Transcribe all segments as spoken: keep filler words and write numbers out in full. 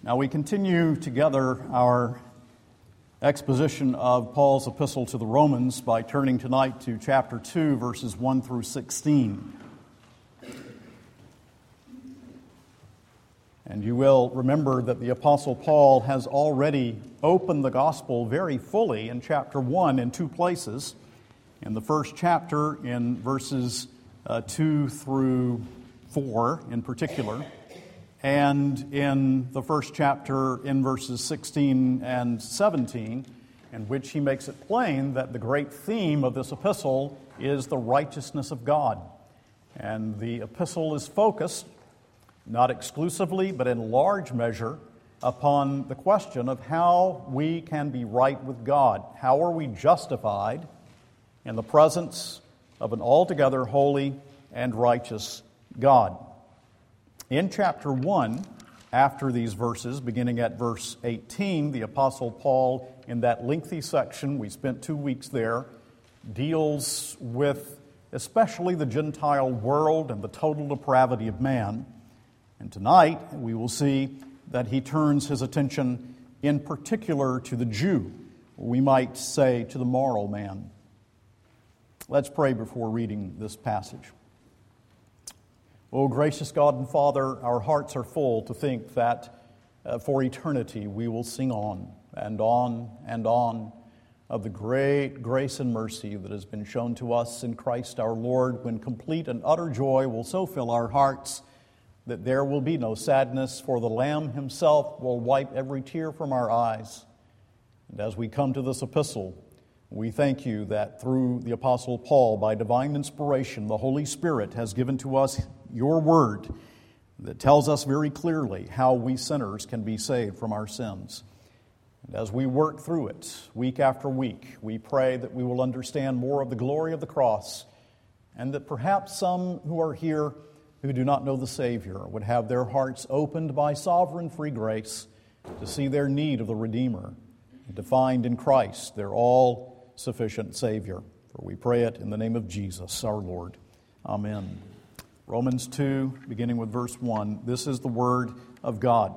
Now, we continue together our exposition of Paul's epistle to the Romans by turning tonight to chapter two, verses one through sixteen. And you will remember that the Apostle Paul has already opened the gospel very fully in chapter one in two places. In the first chapter, in verses uh, two through four in particular, and in the first chapter in verses sixteen and seventeen, in which he makes it plain that the great theme of this epistle is the righteousness of God. And the epistle is focused, not exclusively, but in large measure, upon the question of how we can be right with God. How are we justified in the presence of an altogether holy and righteous God? In chapter one, after these verses, beginning at verse eighteen, the Apostle Paul, in that lengthy section, we spent two weeks there, deals with especially the Gentile world and the total depravity of man. And tonight, we will see that he turns his attention in particular to the Jew, we might say to the moral man. Let's pray before reading this passage. Oh, gracious God and Father, our hearts are full to think that uh, for eternity we will sing on and on and on of the great grace and mercy that has been shown to us in Christ our Lord, when complete and utter joy will so fill our hearts that there will be no sadness, for the Lamb himself will wipe every tear from our eyes. And as we come to this epistle, we thank you that through the Apostle Paul, by divine inspiration, the Holy Spirit has given to us your word that tells us very clearly how we sinners can be saved from our sins. And as we work through it, week after week, we pray that we will understand more of the glory of the cross, and that perhaps some who are here who do not know the Savior would have their hearts opened by sovereign free grace to see their need of the Redeemer, and to find in Christ their all-sufficient Savior. For we pray it in the name of Jesus, our Lord. Amen. Romans two, beginning with verse one, this is the word of God.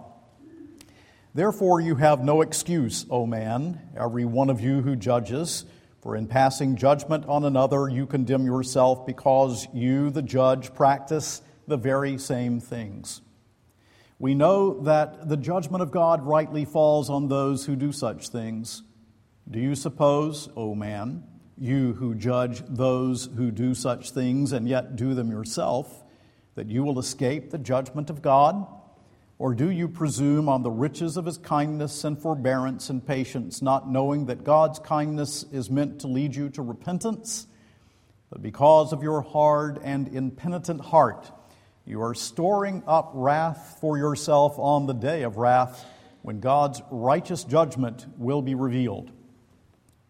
Therefore you have no excuse, O man, every one of you who judges, for in passing judgment on another you condemn yourself, because you, the judge, practice the very same things. We know that the judgment of God rightly falls on those who do such things. Do you suppose, O man, you who judge those who do such things and yet do them yourself, that you will escape the judgment of God? Or do you presume on the riches of his kindness and forbearance and patience, not knowing that God's kindness is meant to lead you to repentance? But because of your hard and impenitent heart, you are storing up wrath for yourself on the day of wrath, when God's righteous judgment will be revealed.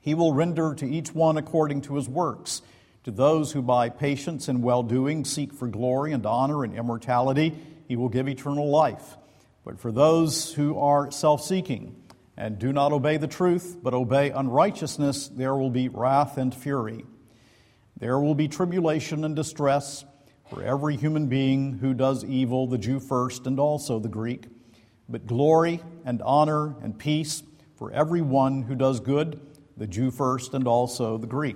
He will render to each one according to his works. To those who by patience and well-doing seek for glory and honor and immortality, he will give eternal life. But for those who are self-seeking and do not obey the truth, but obey unrighteousness, there will be wrath and fury. There will be tribulation and distress for every human being who does evil, the Jew first and also the Greek, but glory and honor and peace for every one who does good, the Jew first and also the Greek.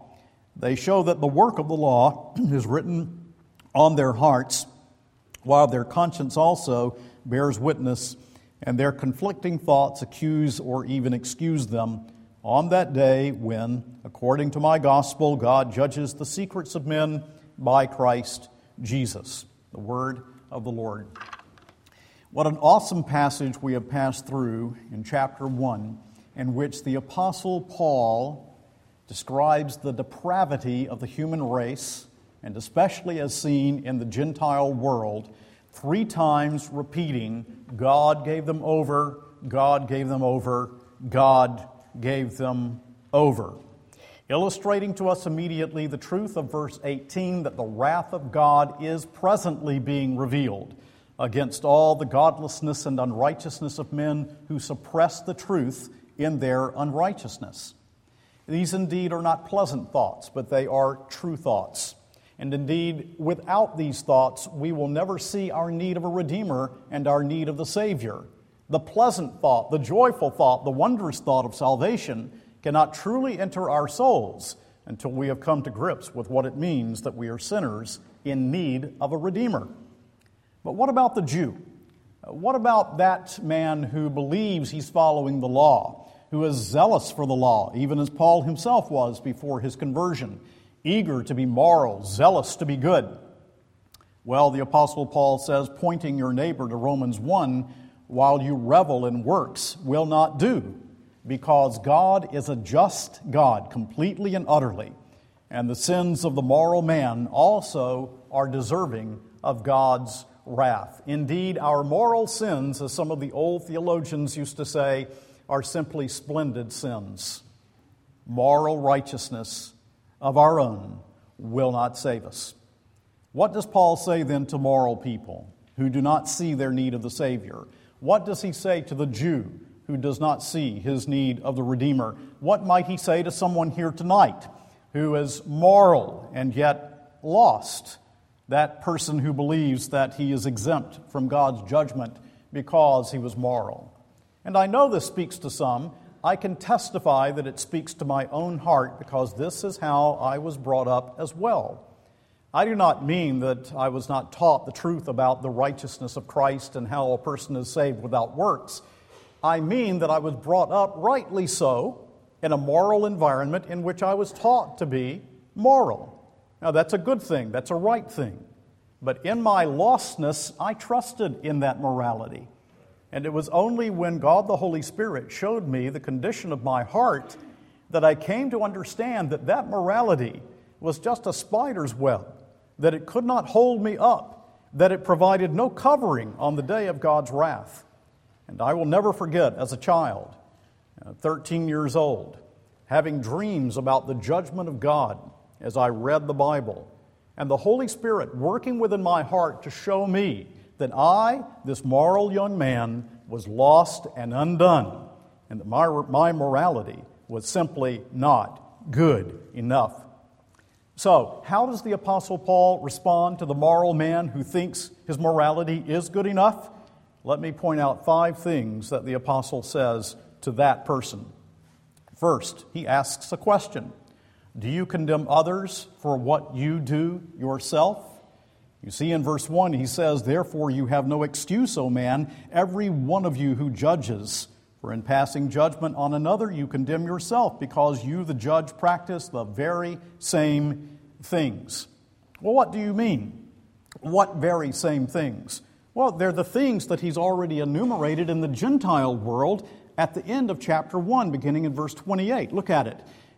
They show that the work of the law is written on their hearts, while their conscience also bears witness, and their conflicting thoughts accuse or even excuse them on that day when, according to my gospel, God judges the secrets of men by Christ Jesus. The word of the Lord. What an awesome passage we have passed through in chapter one, in which the Apostle Paul describes the depravity of the human race, and especially as seen in the Gentile world, three times repeating, God gave them over, God gave them over, God gave them over. Illustrating to us immediately the truth of verse eighteen that the wrath of God is presently being revealed against all the godlessness and unrighteousness of men who suppress the truth in their unrighteousness. These indeed are not pleasant thoughts, but they are true thoughts. And indeed, without these thoughts, we will never see our need of a Redeemer and our need of the Savior. The pleasant thought, the joyful thought, the wondrous thought of salvation cannot truly enter our souls until we have come to grips with what it means that we are sinners in need of a Redeemer. But what about the Jew? What about that man who believes he's following the law, who is zealous for the law, even as Paul himself was before his conversion? Eager to be moral, zealous to be good. Well, the Apostle Paul says, pointing your neighbor to Romans one, while you revel in works, will not do, because God is a just God, completely and utterly, and the sins of the moral man also are deserving of God's wrath. Indeed, our moral sins, as some of the old theologians used to say, are simply splendid sins. Moral righteousness of our own will not save us. What does Paul say then to moral people who do not see their need of the Savior? What does he say to the Jew who does not see his need of the Redeemer? What might he say to someone here tonight who is moral and yet lost? That person who believes that he is exempt from God's judgment because he was moral. And I know this speaks to some. I can testify that it speaks to my own heart because this is how I was brought up as well. I do not mean that I was not taught the truth about the righteousness of Christ and how a person is saved without works. I mean that I was brought up, rightly so, in a moral environment in which I was taught to be moral. Now that's a good thing, that's a right thing. But in my lostness, I trusted in that morality. And it was only when God the Holy Spirit showed me the condition of my heart that I came to understand that that morality was just a spider's web, that it could not hold me up, that it provided no covering on the day of God's wrath. And I will never forget as a child, thirteen years old, having dreams about the judgment of God as I read the Bible, and the Holy Spirit working within my heart to show me that I, this moral young man, was lost and undone, and that my, my morality was simply not good enough. So, how does the Apostle Paul respond to the moral man who thinks his morality is good enough? Let me point out five things that the Apostle says to that person. First, he asks a question. Do you condemn others for what you do yourself? You see, in verse one, he says, therefore you have no excuse, O man, every one of you who judges. For in passing judgment on another, you condemn yourself, because you, the judge, practice the very same things. Well, what do you mean? What very same things? Well, they're the things that he's already enumerated in the Gentile world at the end of chapter one, beginning in verse twenty-eight. Look at it.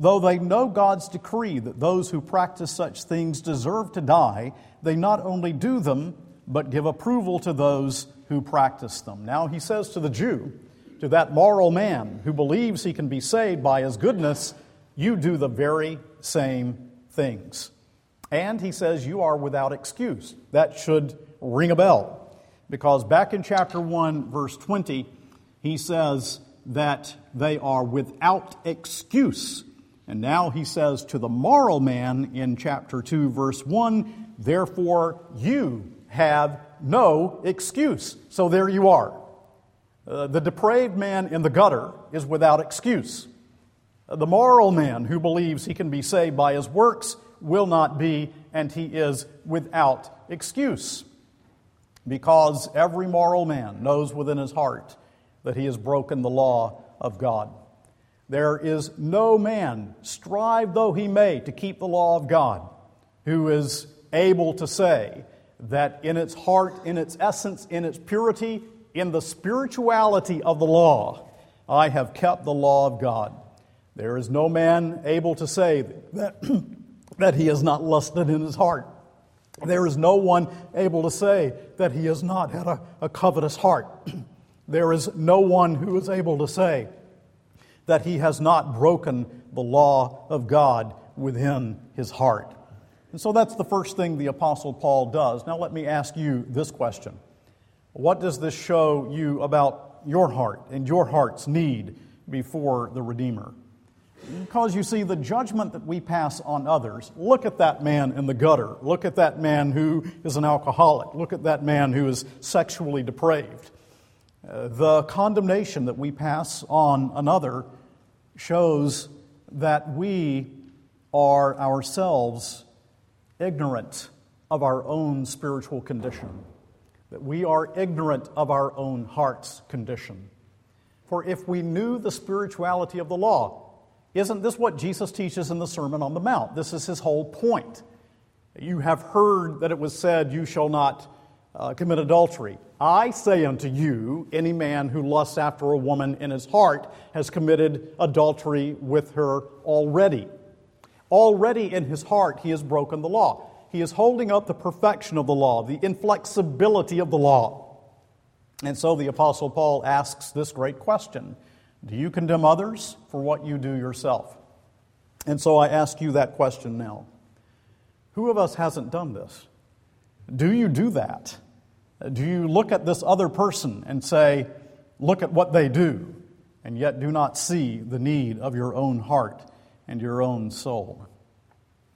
Though they know God's decree that those who practice such things deserve to die, they not only do them, but give approval to those who practice them. Now he says to the Jew, to that moral man who believes he can be saved by his goodness, you do the very same things. And he says you are without excuse. That should ring a bell. Because back in chapter one, verse twenty, he says that they are without excuse. And now he says to the moral man in chapter two, verse one, therefore you have no excuse. So there you are. Uh, the depraved man in the gutter is without excuse. Uh, the moral man who believes he can be saved by his works will not be, and he is without excuse. because every moral man knows within his heart that he has broken the law of God. There is no man, strive though he may to keep the law of God, who is able to say that in its heart, in its essence, in its purity, in the spirituality of the law, I have kept the law of God. There is no man able to say that, that he has not lusted in his heart. There is no one able to say that he has not had a, a covetous heart. There is no one who is able to say that he has not broken the law of God within his heart. And so that's the first thing the Apostle Paul does. Now let me ask you this question. What does this show you about your heart and your heart's need before the Redeemer? Because you see, the judgment that we pass on others, look at that man in the gutter, look at that man who is an alcoholic, look at that man who is sexually depraved. Uh, the condemnation that we pass on another shows that we are ourselves ignorant of our own spiritual condition, that we are ignorant of our own heart's condition. For if we knew the spirituality of the law, isn't this what Jesus teaches in the Sermon on the Mount? This is his whole point. You have heard that it was said, you shall not uh, commit adultery. I say unto you, any man who lusts after a woman in his heart has committed adultery with her already. Already in his heart he has broken the law. He is holding up the perfection of the law, the inflexibility of the law. And so the Apostle Paul asks this great question. Do you condemn others for what you do yourself? And so I ask you that question now. Who of us hasn't done this? Do you do that? Do you look at this other person and say, look at what they do, and yet do not see the need of your own heart and your own soul?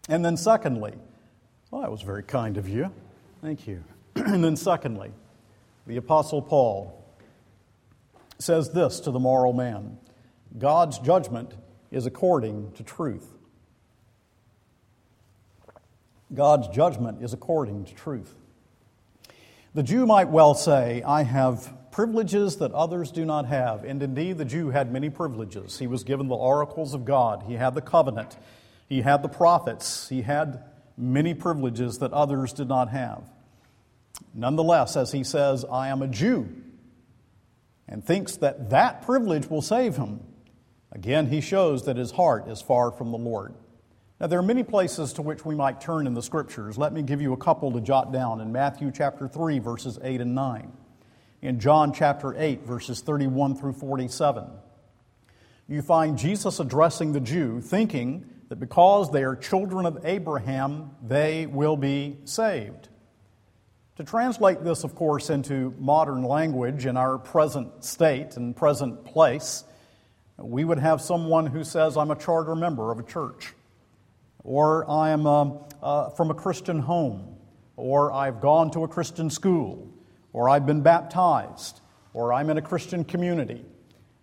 And then secondly, well, that was very kind of you. Thank you. And then secondly, the Apostle Paul says this to the moral man: God's judgment is according to truth. God's judgment is according to truth. The Jew might well say, I have privileges that others do not have. And indeed, the Jew had many privileges. He was given the oracles of God. He had the covenant. He had the prophets. He had many privileges that others did not have. Nonetheless, as he says, I am a Jew, and thinks that that privilege will save him, again, he shows that his heart is far from the Lord. Now, there are many places to which we might turn in the Scriptures. Let me give you a couple to jot down. In Matthew chapter three, verses eight and nine. In John chapter eight, verses thirty-one through forty-seven. You find Jesus addressing the Jew, thinking that because they are children of Abraham, they will be saved. To translate this, of course, into modern language in our present state and present place, we would have someone who says, I'm a charter member of a church, or I am a, uh, from a Christian home, or I've gone to a Christian school, or I've been baptized, or I'm in a Christian community.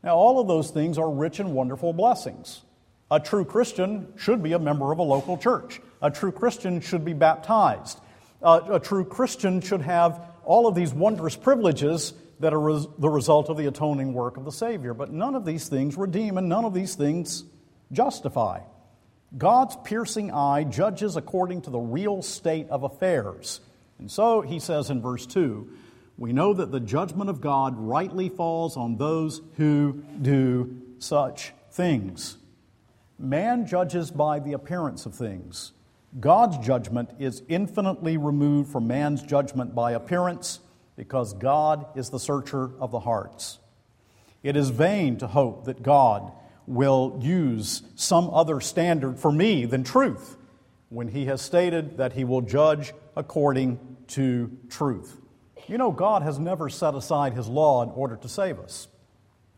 Now, all of those things are rich and wonderful blessings. A true Christian should be a member of a local church. A true Christian should be baptized. Uh, a true Christian should have all of these wondrous privileges that are res- the result of the atoning work of the Savior. But none of these things redeem and none of these things justify. God's piercing eye judges according to the real state of affairs. And so he says in verse two, we know that the judgment of God rightly falls on those who do such things. Man judges by the appearance of things. God's judgment is infinitely removed from man's judgment by appearance, because God is the searcher of the hearts. It is vain to hope that God will use some other standard for me than truth when he has stated that he will judge according to truth. You know, God has never set aside his law in order to save us.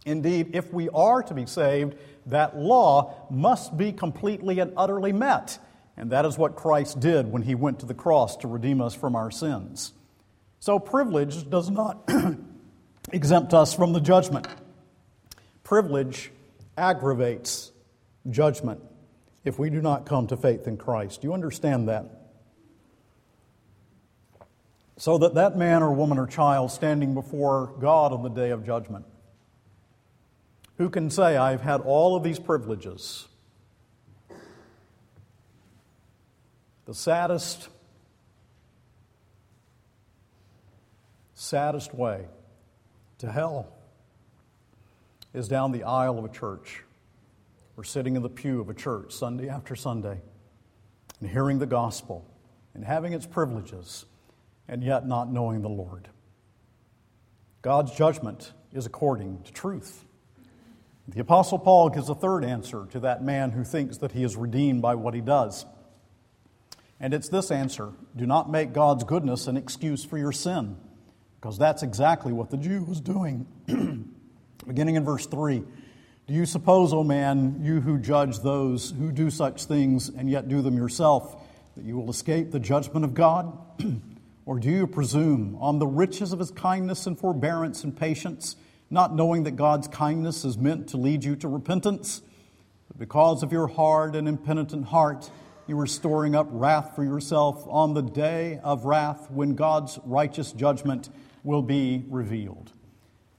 Indeed, if we are to be saved, that law must be completely and utterly met. And that is what Christ did when he went to the cross to redeem us from our sins. So privilege does not exempt us from the judgment. Privilege aggravates judgment if we do not come to faith in Christ. Do you understand that? so that that man or woman or child standing before God on the day of judgment, who can say, I've had all of these privileges, the saddest, saddest way to hell is down the aisle of a church or sitting in the pew of a church Sunday after Sunday and hearing the gospel and having its privileges and yet not knowing the Lord. God's judgment is according to truth. The Apostle Paul gives a third answer to that man who thinks that he is redeemed by what he does. And it's this answer: do not make God's goodness an excuse for your sin, because that's exactly what the Jew was doing. Beginning in verse three, do you suppose, O man, you who judge those who do such things and yet do them yourself, that you will escape the judgment of God? Or do you presume on the riches of his kindness and forbearance and patience, not knowing that God's kindness is meant to lead you to repentance? But because of your hard and impenitent heart, you are storing up wrath for yourself on the day of wrath when God's righteous judgment will be revealed.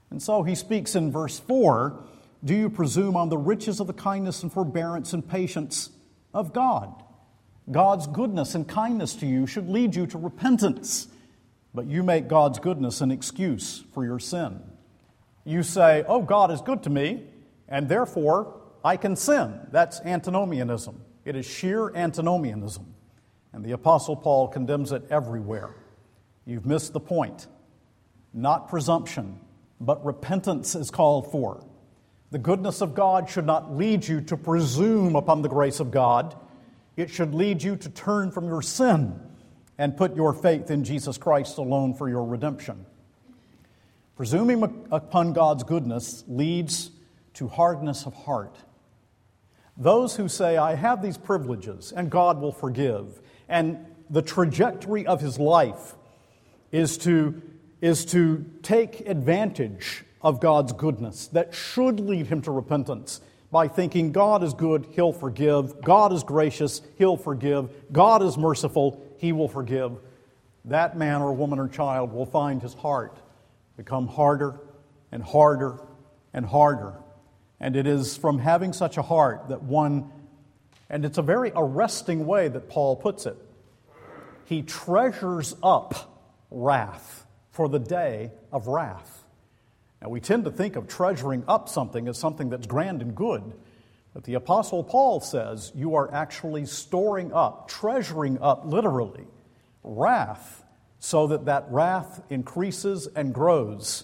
And so he speaks in verse four, do you presume on the riches of the kindness and forbearance and patience of God? God's goodness and kindness to you should lead you to repentance, but you make God's goodness an excuse for your sin. You say, oh, God is good to me, and therefore I can sin. That's antinomianism. It is sheer antinomianism, and the Apostle Paul condemns it everywhere. You've missed the point. Not presumption, but repentance is called for. The goodness of God should not lead you to presume upon the grace of God. It should lead you to turn from your sin and put your faith in Jesus Christ alone for your redemption. Presuming upon God's goodness leads to hardness of heart. Those who say, I have these privileges and God will forgive, and the trajectory of his life is to, is to take advantage of God's goodness that should lead him to repentance by thinking God is good, he'll forgive, God is gracious, he'll forgive, God is merciful, he will forgive. That man or woman or child will find his heart become harder and harder and harder. And it is from having such a heart that one, and it's a very arresting way that Paul puts it, he treasures up wrath for the day of wrath. Now we tend to think of treasuring up something as something that's grand and good, but the Apostle Paul says you are actually storing up, treasuring up literally, wrath, so that that wrath increases and grows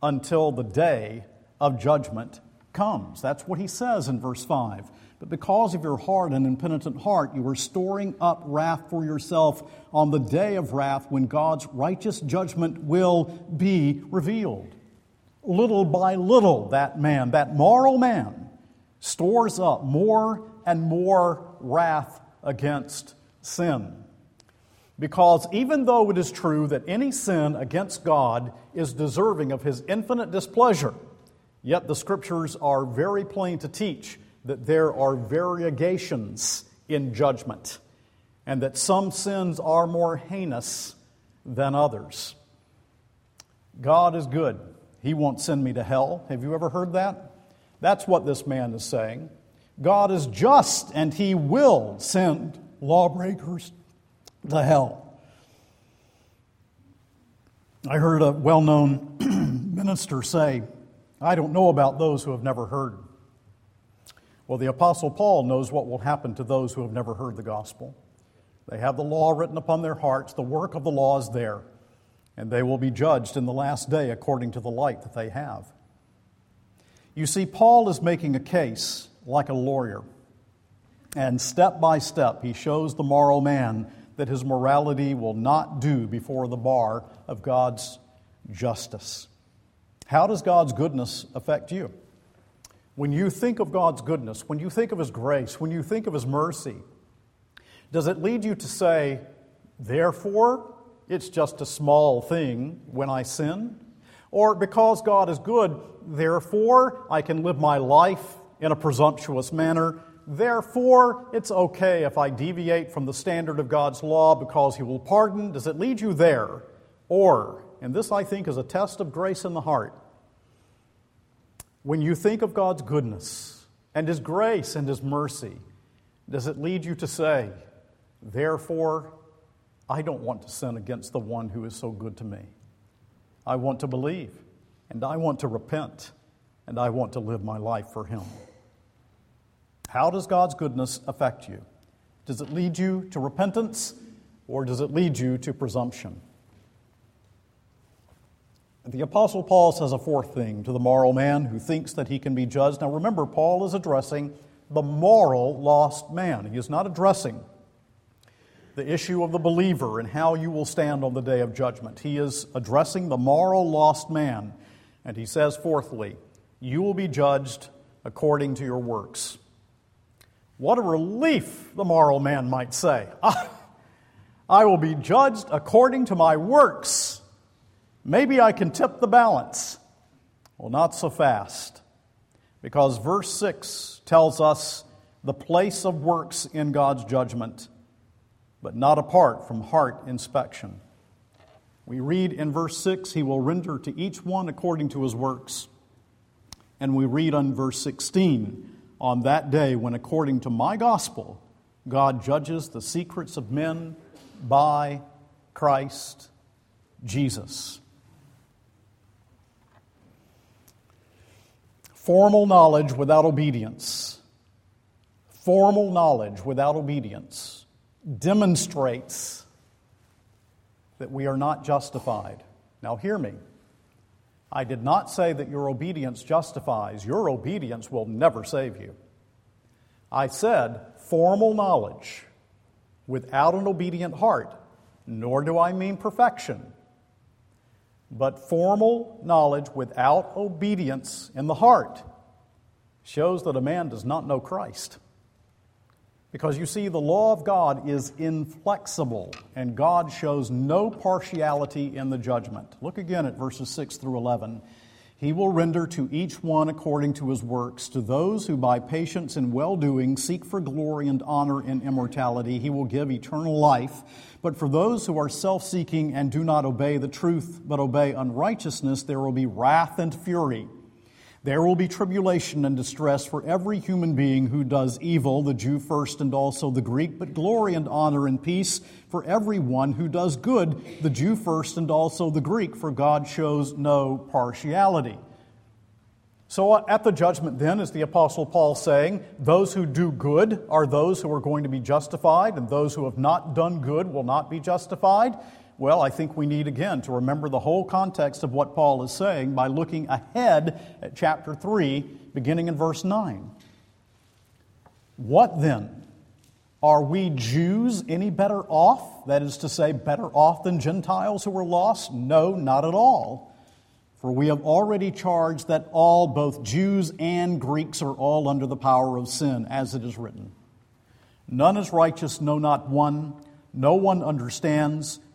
until the day of judgment comes. That's what he says in verse five. But because of your hard and impenitent heart, you are storing up wrath for yourself on the day of wrath when God's righteous judgment will be revealed. Little by little, that man, that moral man, stores up more and more wrath against sin. Because even though it is true that any sin against God is deserving of his infinite displeasure, yet the Scriptures are very plain to teach that there are variegations in judgment and that some sins are more heinous than others. God is good. He won't send me to hell. Have you ever heard that? That's what this man is saying. God is just and he will send lawbreakers to hell. I heard a well-known minister say, I don't know about those who have never heard. Well, the Apostle Paul knows what will happen to those who have never heard the gospel. They have the law written upon their hearts. The work of the law is there. And they will be judged in the last day according to the light that they have. You see, Paul is making a case like a lawyer. And step by step, he shows the moral man that his morality will not do before the bar of God's justice. How does God's goodness affect you? When you think of God's goodness, when you think of his grace, when you think of his mercy, does it lead you to say, therefore, it's just a small thing when I sin? Or because God is good, therefore, I can live my life in a presumptuous manner. Therefore, it's okay if I deviate from the standard of God's law because he will pardon. Does it lead you there? Or, and this I think is a test of grace in the heart, when you think of God's goodness and His grace and His mercy, does it lead you to say, therefore, I don't want to sin against the one who is so good to me. I want to believe, and I want to repent, and I want to live my life for Him. How does God's goodness affect you? Does it lead you to repentance, or does it lead you to presumption? The Apostle Paul says a fourth thing to the moral man who thinks that he can be judged. Now remember, Paul is addressing the moral lost man. He is not addressing the issue of the believer and how you will stand on the day of judgment. He is addressing the moral lost man. And he says, fourthly, you will be judged according to your works. What a relief, the moral man might say. I, I will be judged according to my works. Maybe I can tip the balance. Well, not so fast. Because verse six tells us the place of works in God's judgment, but not apart from heart inspection. We read in verse six, He will render to each one according to his works. And we read on verse sixteen, on that day when, according to my gospel, God judges the secrets of men by Christ Jesus. Formal knowledge without obedience, formal knowledge without obedience demonstrates that we are not justified. Now hear me. I did not say that your obedience justifies. Your obedience will never save you. I said formal knowledge without an obedient heart, nor do I mean perfection. But formal knowledge without obedience in the heart shows that a man does not know Christ. Because you see, the law of God is inflexible, and God shows no partiality in the judgment. Look again at verses six through eleven. He will render to each one according to his works. To those who by patience and well-doing seek for glory and honor and immortality, He will give eternal life. But for those who are self-seeking and do not obey the truth, but obey unrighteousness, there will be wrath and fury. There will be tribulation and distress for every human being who does evil, the Jew first and also the Greek, but glory and honor and peace for everyone who does good, the Jew first and also the Greek, for God shows no partiality. So at the judgment then, is the Apostle Paul saying, those who do good are those who are going to be justified, and those who have not done good will not be justified? Well, I think we need again to remember the whole context of what Paul is saying by looking ahead at chapter three, beginning in verse nine. What then? Are we Jews any better off? That is to say, better off than Gentiles who were lost? No, not at all. For we have already charged that all, both Jews and Greeks, are all under the power of sin, as it is written. None is righteous, no, not one. No one understands.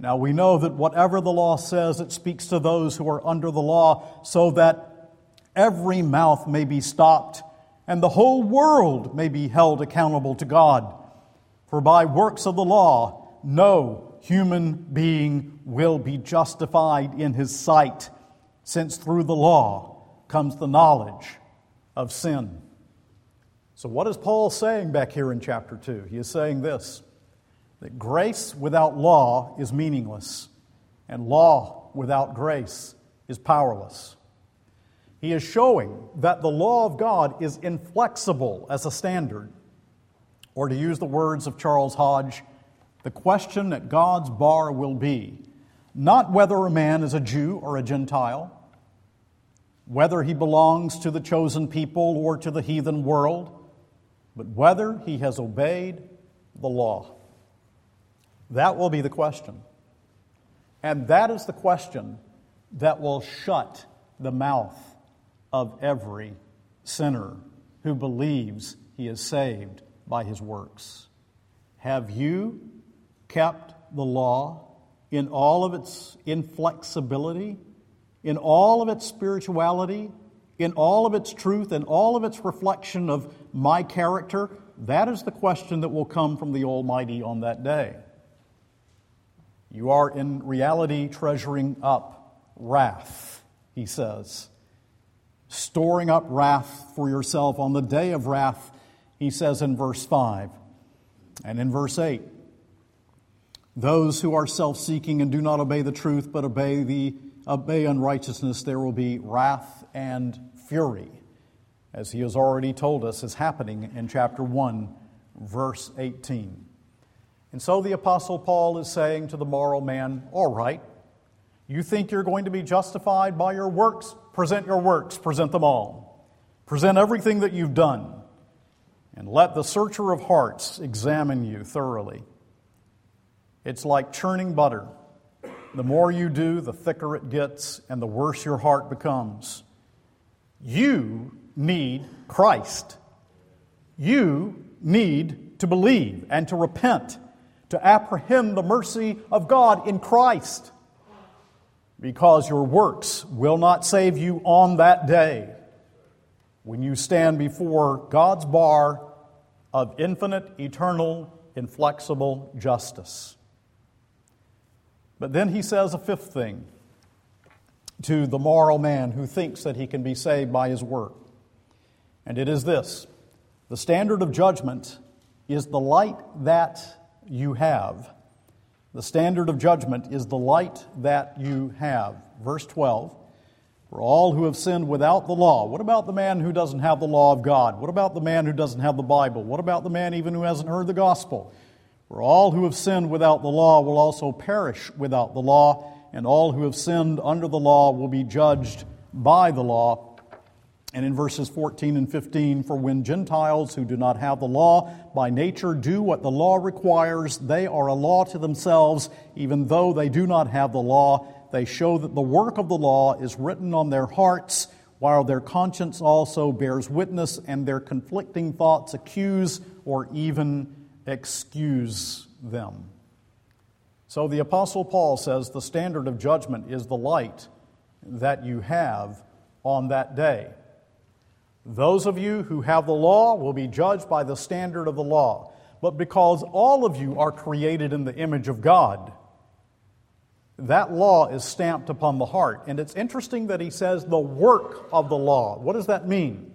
Now we know that whatever the law says, it speaks to those who are under the law, so that every mouth may be stopped and the whole world may be held accountable to God. For by works of the law, no human being will be justified in His sight, since through the law comes the knowledge of sin. So what is Paul saying back here in chapter two? He is saying this: that grace without law is meaningless, and law without grace is powerless. He is showing that the law of God is inflexible as a standard. Or to use the words of Charles Hodge, the question at God's bar will be not whether a man is a Jew or a Gentile, whether he belongs to the chosen people or to the heathen world, but whether he has obeyed the law. That will be the question. And that is the question that will shut the mouth of every sinner who believes he is saved by his works. Have you kept the law in all of its inflexibility, in all of its spirituality, in all of its truth, in all of its reflection of my character? That is the question that will come from the Almighty on that day. You are in reality treasuring up wrath, he says. Storing up wrath for yourself on the day of wrath, he says in verse five and in verse eight. Those who are self-seeking and do not obey the truth but obey the obey unrighteousness, there will be wrath and fury, as he has already told us is happening in chapter one, verse eighteen. And so the Apostle Paul is saying to the moral man, all right, you think you're going to be justified by your works? Present your works, present them all. Present everything that you've done, and let the searcher of hearts examine you thoroughly. It's like churning butter. The more you do, the thicker it gets, and the worse your heart becomes. You need Christ. You need to believe and to repent, to apprehend the mercy of God in Christ, because your works will not save you on that day when you stand before God's bar of infinite, eternal, inflexible justice. But then he says a fifth thing to the moral man who thinks that he can be saved by his work. And it is this: the standard of judgment is the light that you have. The standard of judgment is the light that you have. Verse twelve, for all who have sinned without the law. What about the man who doesn't have the law of God? What about the man who doesn't have the Bible? What about the man even who hasn't heard the gospel? For all who have sinned without the law will also perish without the law, and all who have sinned under the law will be judged by the law. And in verses fourteen and fifteen, for when Gentiles who do not have the law by nature do what the law requires, they are a law to themselves, even though they do not have the law. They show that the work of the law is written on their hearts, while their conscience also bears witness, and their conflicting thoughts accuse or even excuse them. So the Apostle Paul says the standard of judgment is the light that you have on that day. Those of you who have the law will be judged by the standard of the law. But because all of you are created in the image of God, that law is stamped upon the heart. And it's interesting that he says the work of the law. What does that mean?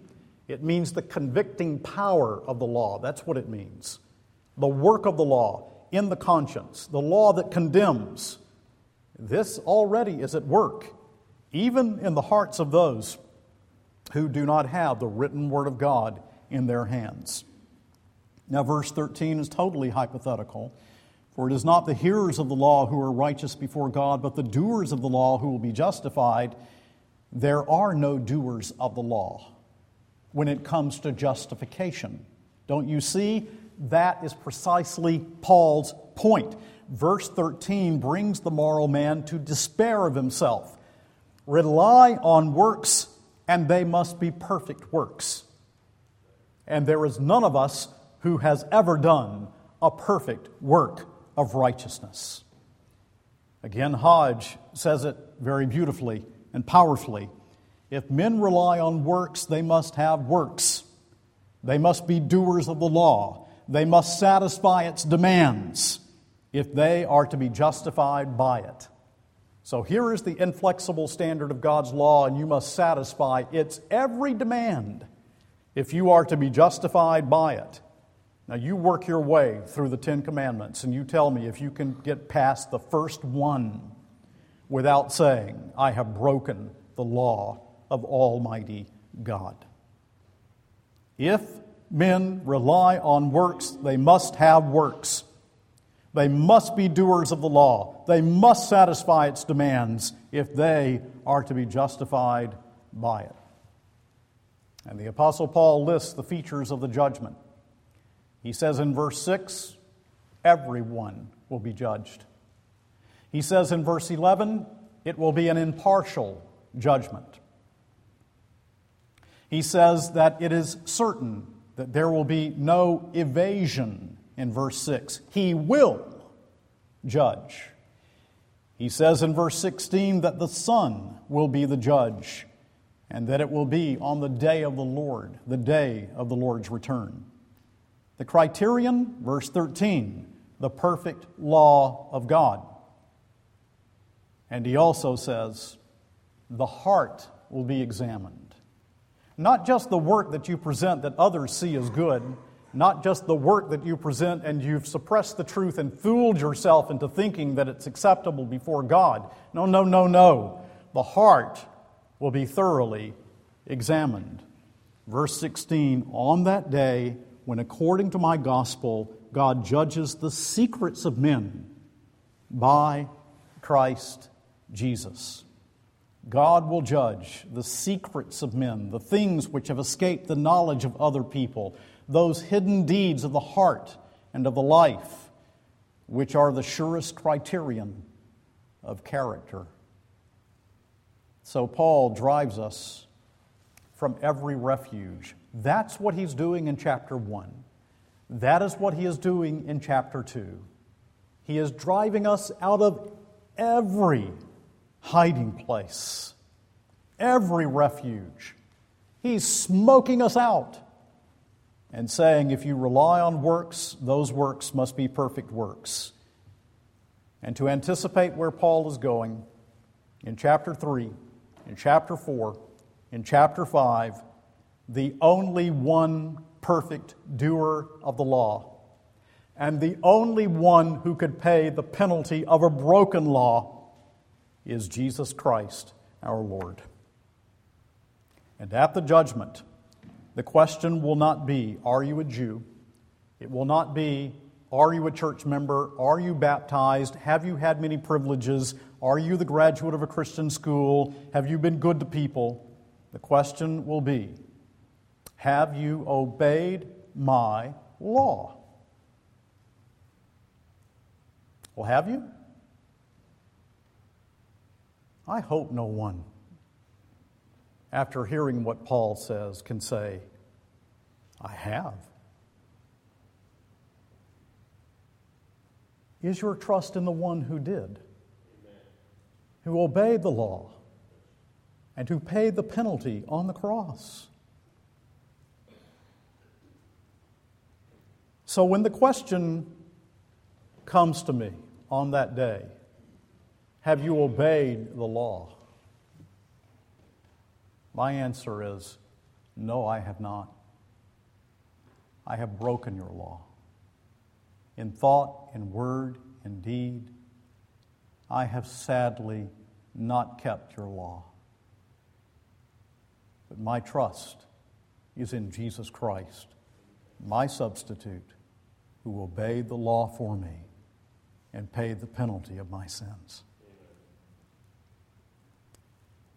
It means the convicting power of the law. That's what it means. The work of the law in the conscience, the law that condemns. This already is at work, even in the hearts of those who do not have the written word of God in their hands. Now, verse thirteen is totally hypothetical. For it is not the hearers of the law who are righteous before God, but the doers of the law who will be justified. There are no doers of the law when it comes to justification. Don't you see? That is precisely Paul's point. Verse thirteen brings the moral man to despair of himself. Rely on works, and they must be perfect works. And there is none of us who has ever done a perfect work of righteousness. Again, Hodge says it very beautifully and powerfully. If men rely on works, they must have works. They must be doers of the law. They must satisfy its demands if they are to be justified by it. So here is the inflexible standard of God's law, and you must satisfy its every demand if you are to be justified by it. Now, you work your way through the Ten Commandments, and you tell me if you can get past the first one without saying, I have broken the law of Almighty God. If men rely on works, they must have works. They must be doers of the law. They must satisfy its demands if they are to be justified by it. And the Apostle Paul lists the features of the judgment. He says in verse six, everyone will be judged. He says in verse eleven, It will be an impartial judgment. He says that it is certain that there will be no evasion in verse six. He will judge. He says in verse sixteen that the Son will be the judge and that it will be on the day of the Lord, the day of the Lord's return. The criterion, verse thirteen, the perfect law of God. And he also says the heart will be examined. Not just the work that you present that others see as good, not just the work that you present and you've suppressed the truth and fooled yourself into thinking that it's acceptable before God. No, no, no, no. The heart will be thoroughly examined. Verse sixteen, on that day when according to my gospel, God judges the secrets of men by Christ Jesus. God will judge the secrets of men, the things which have escaped the knowledge of other people, those hidden deeds of the heart and of the life, which are the surest criterion of character. So Paul drives us from every refuge. That's what he's doing in chapter one. That is what he is doing in chapter two. He is driving us out of every hiding place, every refuge. He's smoking us out and saying, if you rely on works, those works must be perfect works. And to anticipate where Paul is going, in chapter three, in chapter four, in chapter five, the only one perfect doer of the law, and the only one who could pay the penalty of a broken law is Jesus Christ, our Lord. And at the judgment, the question will not be, are you a Jew? It will not be, are you a church member? Are you baptized? Have you had many privileges? Are you the graduate of a Christian school? Have you been good to people? The question will be, have you obeyed my law? Well, have you? I hope no one, after hearing what Paul says, can say, I have. Is your trust in the one who did, who obeyed the law, and who paid the penalty on the cross? So when the question comes to me on that day, have you obeyed the law? My answer is, no, I have not. I have broken your law. In thought, in word, in deed, I have sadly not kept your law. But my trust is in Jesus Christ, my substitute, who obeyed the law for me and paid the penalty of my sins.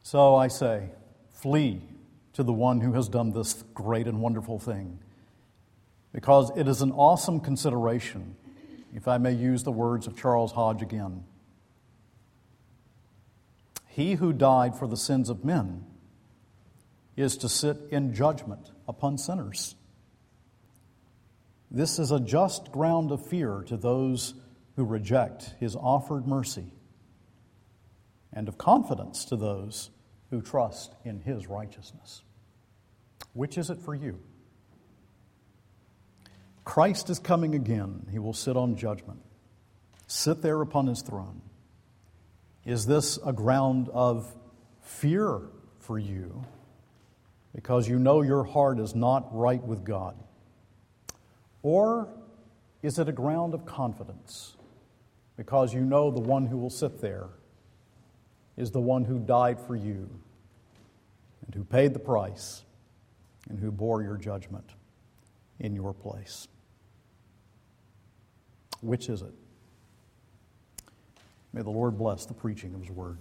So I say, flee to the one who has done this great and wonderful thing, because it is an awesome consideration, if I may use the words of Charles Hodge again. He who died for the sins of men is to sit in judgment upon sinners. This is a just ground of fear to those who reject his offered mercy, and of confidence to those who trust in his righteousness. Which is it for you? Christ is coming again. He will sit on judgment, sit there upon his throne. Is this a ground of fear for you because you know your heart is not right with God? Or is it a ground of confidence because you know the one who will sit there is the one who died for you and who paid the price and who bore your judgment in your place? Which is it? May the Lord bless the preaching of his word.